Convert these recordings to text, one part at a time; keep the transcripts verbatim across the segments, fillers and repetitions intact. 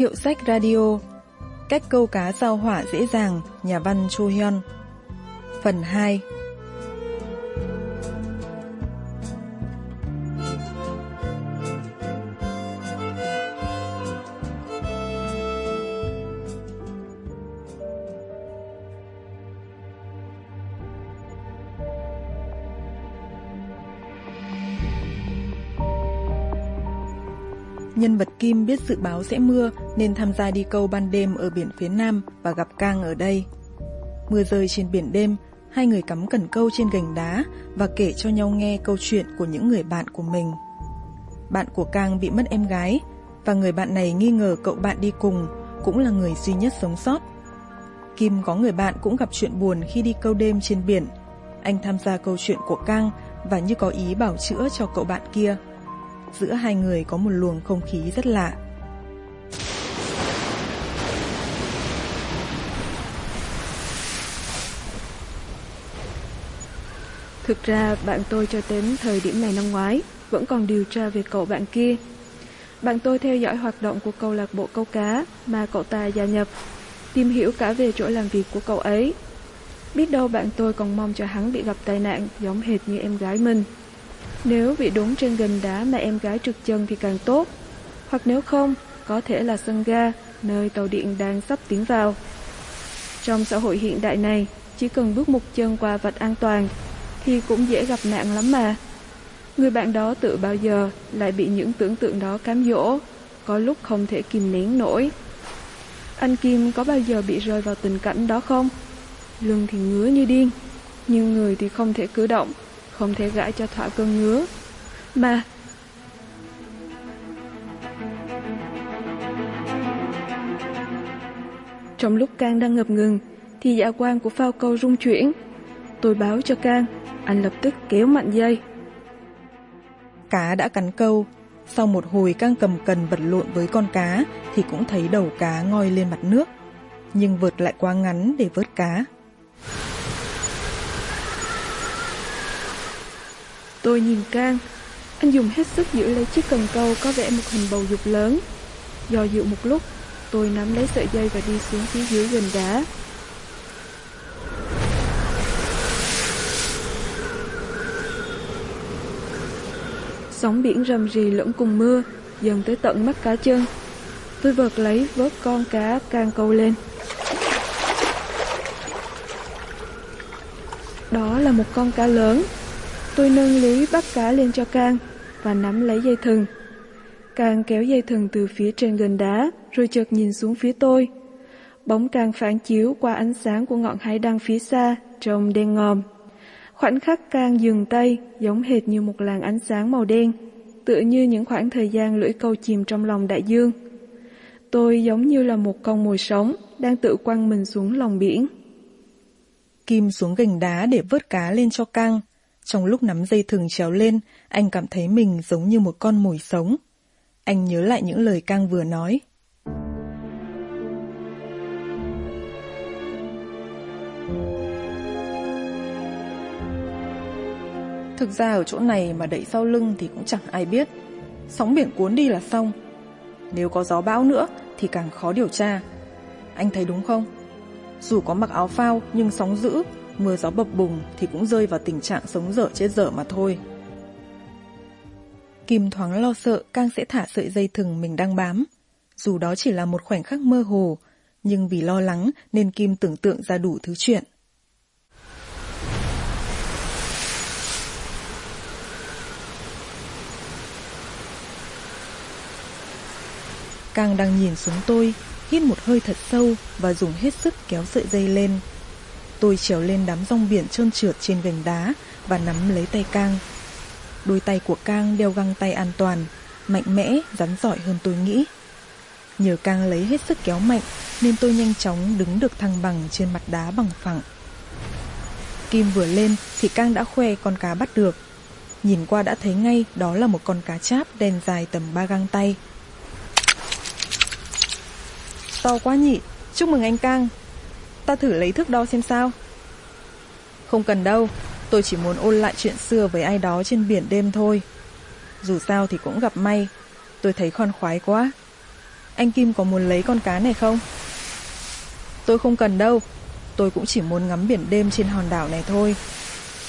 Hiệu sách radio. Cách câu cá giao hỏa dễ dàng, nhà văn Cho Hyun. Phần hai. Nhân vật Kim biết dự báo sẽ mưa nên tham gia đi câu ban đêm ở biển phía Nam và gặp Kang ở đây. Mưa rơi trên biển đêm, hai người cắm cần câu trên gành đá và kể cho nhau nghe câu chuyện của những người bạn của mình. Bạn của Kang bị mất em gái và người bạn này nghi ngờ cậu bạn đi cùng cũng là người duy nhất sống sót. Kim có người bạn cũng gặp chuyện buồn khi đi câu đêm trên biển. Anh tham gia câu chuyện của Kang và như có ý bảo chữa cho cậu bạn kia. Giữa hai người có một luồng không khí rất lạ. Thực ra bạn tôi cho đến thời điểm này năm ngoái vẫn còn điều tra về cậu bạn kia. Bạn tôi theo dõi hoạt động của câu lạc bộ câu cá mà cậu ta gia nhập, tìm hiểu cả về chỗ làm việc của cậu ấy. Biết đâu bạn tôi còn mong cho hắn bị gặp tai nạn giống hệt như em gái mình. Nếu bị đúng trên gành đá mà em gái trượt chân thì càng tốt. Hoặc nếu không, có thể là sân ga, nơi tàu điện đang sắp tiến vào. Trong xã hội hiện đại này, chỉ cần bước một chân qua vạch an toàn thì cũng dễ gặp nạn lắm mà. Người bạn đó tự bao giờ lại bị những tưởng tượng đó cám dỗ, có lúc không thể kìm nén nổi. Anh Kim có bao giờ bị rơi vào tình cảnh đó không? Lưng thì ngứa như điên, nhưng người thì không thể cử động, không thể gãi cho thỏa cơn ngứa. Mà trong lúc Kang đang ngập ngừng thì dạ quang của phao câu rung chuyển. Tôi báo cho Kang, anh lập tức kéo mạnh dây. Cá đã cắn câu. Sau một hồi Kang cầm cần vật lộn với con cá thì cũng thấy đầu cá ngoi lên mặt nước, nhưng vợt lại quá ngắn để vớt cá. Tôi nhìn Kang, anh dùng hết sức giữ lấy chiếc cần câu có vẻ một hình bầu dục lớn. Do dự một lúc, tôi nắm lấy sợi dây và đi xuống phía dưới gành đá. Sóng biển rầm rì lẫn cùng mưa, dần tới tận mắt cá chân. Tôi vợt lấy vớt con cá Kang câu lên. Đó là một con cá lớn. Tôi nâng lưới bắt cá lên cho Kang và nắm lấy dây thừng. Kang kéo dây thừng từ phía trên gần đá rồi chợt nhìn xuống phía tôi. Bóng Kang phản chiếu qua ánh sáng của ngọn hải đăng phía xa trông đen ngòm. Khoảnh khắc Kang dừng tay giống hệt như một làn ánh sáng màu đen, tựa như những khoảng thời gian lưỡi câu chìm trong lòng đại dương. Tôi giống như là một con mồi sống đang tự quăng mình xuống lòng biển. Kim xuống gành đá để vớt cá lên cho Kang. Trong lúc nắm dây thừng trèo lên, anh cảm thấy mình giống như một con mồi sống. Anh nhớ lại những lời Kang vừa nói. Thực ra ở chỗ này mà đẩy sau lưng thì cũng chẳng ai biết. Sóng biển cuốn đi là xong. Nếu có gió bão nữa thì càng khó điều tra. Anh thấy đúng không? Dù có mặc áo phao nhưng sóng dữ, mưa gió bập bùng thì cũng rơi vào tình trạng sống dở chết dở mà thôi. Kim thoáng lo sợ Kang sẽ thả sợi dây thừng mình đang bám. Dù đó chỉ là một khoảnh khắc mơ hồ, nhưng vì lo lắng nên Kim tưởng tượng ra đủ thứ chuyện. Kang đang nhìn xuống tôi, hít một hơi thật sâu và dùng hết sức kéo sợi dây lên. Tôi trèo lên đám rong biển trơn trượt trên gành đá và nắm lấy tay Kang. Đôi tay của Kang đeo găng tay an toàn, mạnh mẽ, rắn giỏi hơn tôi nghĩ. Nhờ Kang lấy hết sức kéo mạnh nên tôi nhanh chóng đứng được thăng bằng trên mặt đá bằng phẳng. Kim vừa lên thì Kang đã khoe con cá bắt được. Nhìn qua đã thấy ngay đó là một con cá cháp đen dài tầm ba gang tay. To quá nhỉ, chúc mừng anh Kang. Ta thử lấy thước đo xem sao. Không cần đâu, tôi chỉ muốn ôn lại chuyện xưa với ai đó trên biển đêm thôi. Dù sao thì cũng gặp may. Tôi thấy khoan khoái quá. anh Kim có muốn lấy con cá này không? Tôi không cần đâu, tôi cũng chỉ muốn ngắm biển đêm trên hòn đảo này thôi.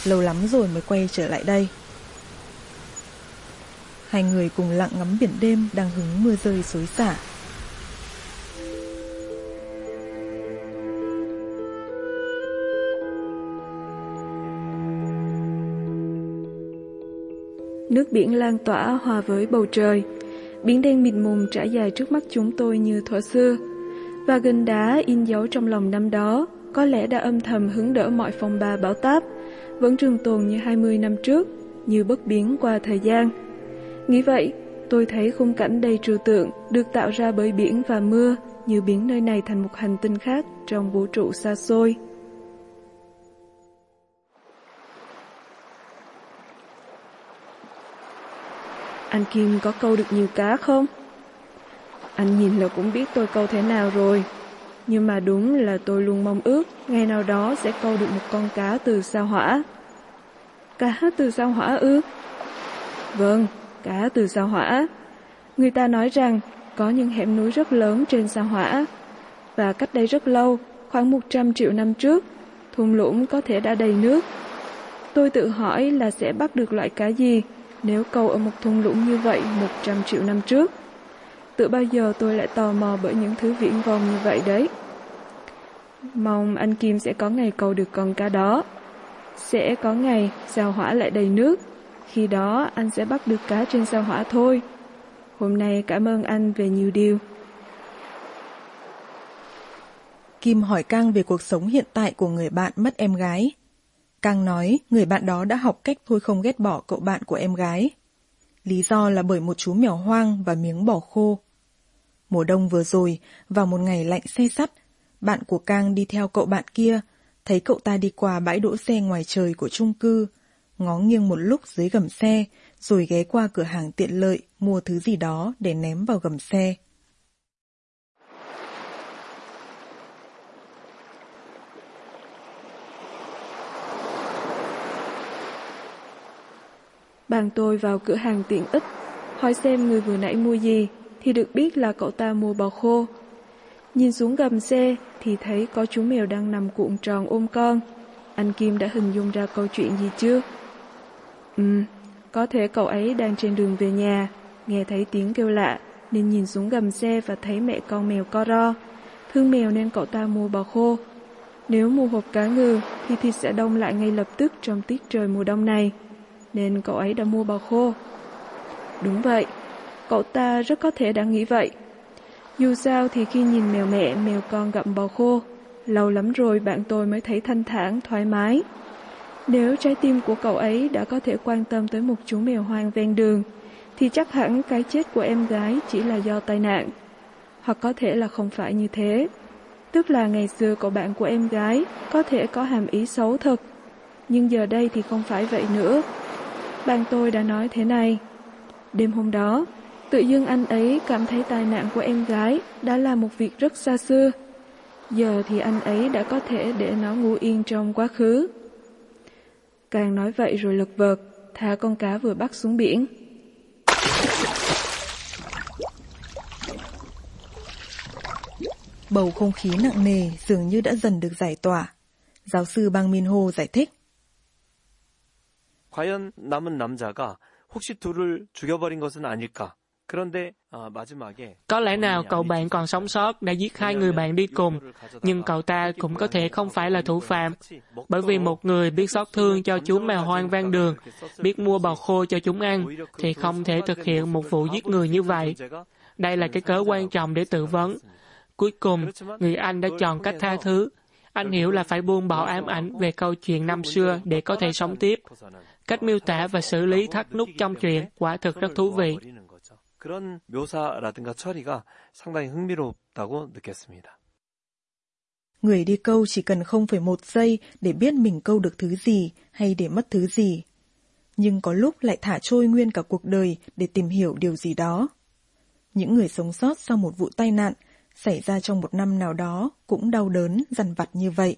Lâu lắm rồi mới quay trở lại đây. Hai người cùng lặng ngắm biển đêm đang hứng mưa rơi xối xả. Nước biển lan tỏa hòa với bầu trời. Biển đen mịt mùng trải dài trước mắt chúng tôi như thuở xưa. Và gành đá in dấu trong lòng năm đó, có lẽ đã âm thầm hứng đỡ mọi phong ba bão táp, vẫn trường tồn như hai mươi năm trước, như bất biến qua thời gian. Nghĩ vậy, tôi thấy khung cảnh đầy trừu tượng được tạo ra bởi biển và mưa, như biến nơi này thành một hành tinh khác trong vũ trụ xa xôi. Anh Kim có câu được nhiều cá không? Anh nhìn là cũng biết tôi câu thế nào rồi. Nhưng mà đúng là tôi luôn mong ước ngày nào đó sẽ câu được một con cá từ sao Hỏa. Cá từ sao Hỏa ư? Vâng, cá từ sao Hỏa. Người ta nói rằng có những hẻm núi rất lớn trên sao Hỏa. Và cách đây rất lâu, khoảng một trăm triệu năm trước, thung lũng có thể đã đầy nước. Tôi tự hỏi là sẽ bắt được loại cá gì nếu câu ở một thung lũng như vậy một trăm triệu năm trước. Từ bao giờ tôi lại tò mò bởi những thứ viễn vông như vậy đấy. Mong anh Kim sẽ có ngày câu được con cá đó. Sẽ có ngày sao Hỏa lại đầy nước. Khi đó anh sẽ bắt được cá trên sao Hỏa thôi. Hôm nay cảm ơn anh về nhiều điều. Kim hỏi Cang về cuộc sống hiện tại của người bạn mất em gái. Cang nói người bạn đó đã học cách thôi không ghét bỏ cậu bạn của em gái. Lý do là bởi một chú mèo hoang và miếng bò khô. Mùa đông vừa rồi, vào một ngày lạnh se sắt, bạn của Cang đi theo cậu bạn kia, thấy cậu ta đi qua bãi đỗ xe ngoài trời của chung cư, ngó nghiêng một lúc dưới gầm xe, rồi ghé qua cửa hàng tiện lợi mua thứ gì đó để ném vào gầm xe. Bạn tôi vào cửa hàng tiện ích, hỏi xem người vừa nãy mua gì, thì được biết là cậu ta mua bò khô. Nhìn xuống gầm xe thì thấy có chú mèo đang nằm cuộn tròn ôm con. Anh Kim đã hình dung ra câu chuyện gì chưa? Ừm, có thể cậu ấy đang trên đường về nhà, nghe thấy tiếng kêu lạ, nên nhìn xuống gầm xe và thấy mẹ con mèo co ro. Thương mèo nên cậu ta mua bò khô. Nếu mua hộp cá ngừ thì thịt sẽ đông lại ngay lập tức trong tiết trời mùa đông này. Nên cậu ấy đã mua bò khô. Đúng vậy, cậu ta rất có thể đã nghĩ vậy. Dù sao thì khi nhìn mèo mẹ, mèo con gặm bò khô, lâu lắm rồi bạn tôi mới thấy thanh thản, thoải mái. Nếu trái tim của cậu ấy đã có thể quan tâm tới một chú mèo hoang ven đường, thì chắc hẳn cái chết của em gái chỉ là do tai nạn. Hoặc có thể là không phải như thế. Tức là ngày xưa cậu bạn của em gái có thể có hàm ý xấu thật, nhưng giờ đây thì không phải vậy nữa. Bạn tôi đã nói thế này: đêm hôm đó, tự dưng anh ấy cảm thấy tai nạn của em gái đã là một việc rất xa xưa. Giờ thì anh ấy đã có thể để nó ngủ yên trong quá khứ. Càng nói vậy rồi lật vợt, thả con cá vừa bắt xuống biển. Bầu không khí nặng nề dường như đã dần được giải tỏa. Giáo sư Bang Min Ho giải thích. Có lẽ nào cậu bạn còn sống sót đã giết hai người bạn đi cùng, nhưng cậu ta cũng có thể không phải là thủ phạm, bởi vì một người biết xót thương cho chú mèo hoang ven đường, biết mua bò khô cho chúng ăn, thì không thể thực hiện một vụ giết người như vậy. Đây là cái cớ quan trọng để tự vấn. Cuối cùng, người Anh đã chọn cách tha thứ. Anh hiểu là phải buông bỏ ám ảnh về câu chuyện năm xưa để có thể sống tiếp. Cách miêu tả và xử lý thắt nút trong chuyện quả thực rất thú vị. Người đi câu chỉ cần không phẩy một giây để biết mình câu được thứ gì hay để mất thứ gì. Nhưng có lúc lại thả trôi nguyên cả cuộc đời để tìm hiểu điều gì đó. Những người sống sót sau một vụ tai nạn xảy ra trong một năm nào đó cũng đau đớn, dằn vặt như vậy.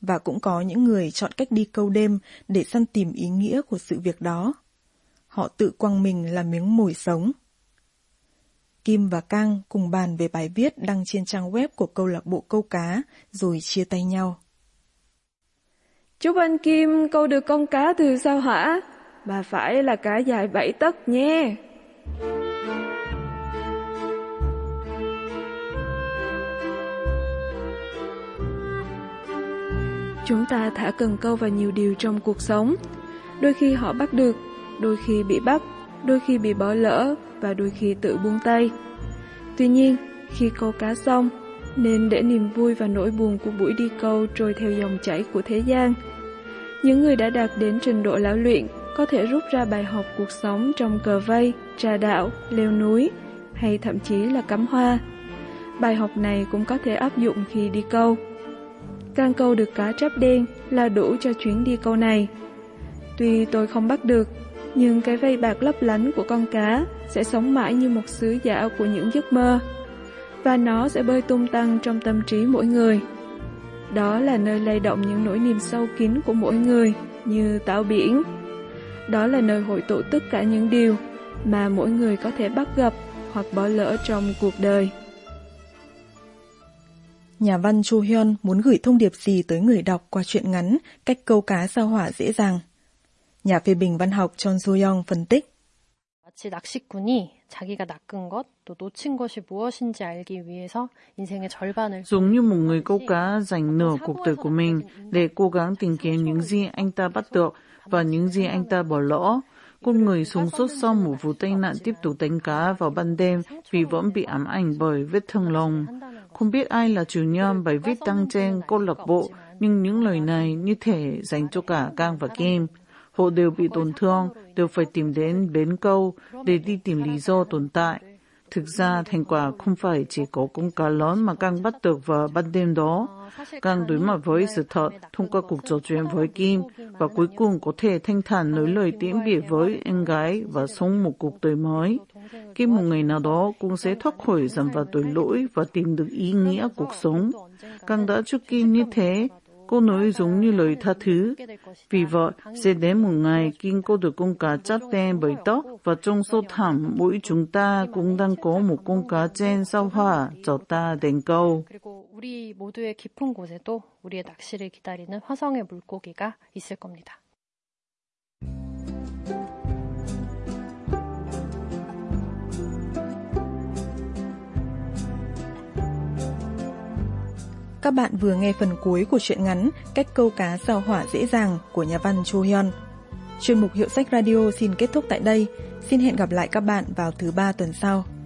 Và cũng có những người chọn cách đi câu đêm để săn tìm ý nghĩa của sự việc đó. Họ tự quăng mình là miếng mồi sống. Kim và Kang cùng bàn về bài viết đăng trên trang web của câu lạc bộ câu cá, rồi chia tay nhau. Chúc anh Kim câu được con cá từ sao hả? Mà phải là cá dài bảy tấc nhé. Chúng ta thả cần câu vào nhiều điều trong cuộc sống. Đôi khi họ bắt được, đôi khi bị bắt, đôi khi bị bỏ lỡ và đôi khi tự buông tay. Tuy nhiên, khi câu cá xong, nên để niềm vui và nỗi buồn của buổi đi câu trôi theo dòng chảy của thế gian. Những người đã đạt đến trình độ lão luyện có thể rút ra bài học cuộc sống trong cờ vây, trà đạo, leo núi hay thậm chí là cắm hoa. Bài học này cũng có thể áp dụng khi đi câu. Càng câu được cá tráp đen là đủ cho chuyến đi câu này. Tuy tôi không bắt được, nhưng cái vây bạc lấp lánh của con cá sẽ sống mãi như một sứ giả của những giấc mơ, và nó sẽ bơi tung tăng trong tâm trí mỗi người. Đó là nơi lay động những nỗi niềm sâu kín của mỗi người như tảo biển. Đó là nơi hội tụ tất cả những điều mà mỗi người có thể bắt gặp hoặc bỏ lỡ trong cuộc đời. Nhà văn Cho Hyun muốn gửi thông điệp gì tới người đọc qua truyện ngắn Cách câu cá sao hỏa dễ dàng? Nhà phê bình văn học Chon Soo-yong phân tích. Giống như một người câu cá dành nửa cuộc đời của mình để cố gắng tìm kiếm những gì anh ta bắt được và những gì anh ta bỏ lỡ. Con người sống sót sau một vụ tai nạn tiếp tục đánh cá vào ban đêm vì vẫn bị ám ảnh bởi vết thương lòng. Không biết ai là chủ nhân bài viết đăng trên câu lạc bộ, nhưng những lời này như thể dành cho cả Kang và Kim. Họ đều bị tổn thương, đều phải tìm đến bến câu để đi tìm lý do tồn tại. Thực ra, thành quả không phải chỉ có con cá lớn mà Kang bắt được vào ban đêm đó. Kang đối mặt với sự thật thông qua cuộc trò chuyện với Kim và cuối cùng có thể thanh thản nói lời tiễn biệt với em gái và sống một cuộc đời mới. Kim một ngày nào đó cũng sẽ thoát khỏi dần vào tội lỗi và tìm được ý nghĩa cuộc sống. Kang đã chúc Kim như thế. Cô nói giống như lời tha thứ. Vì vậy, sẽ đến một ngày Kim câu được con cá chắp đen bởi tóc, và trong sâu thẳm mỗi chúng ta cũng đang có một con cá trên sao hỏa cho ta đến câu. Các bạn vừa nghe phần cuối của truyện ngắn Cách câu cá sao hỏa dễ dàng của nhà văn Cho Hyun. Chuyên mục Hiệu sách Radio xin kết thúc tại đây. Xin hẹn gặp lại các bạn vào thứ ba tuần sau.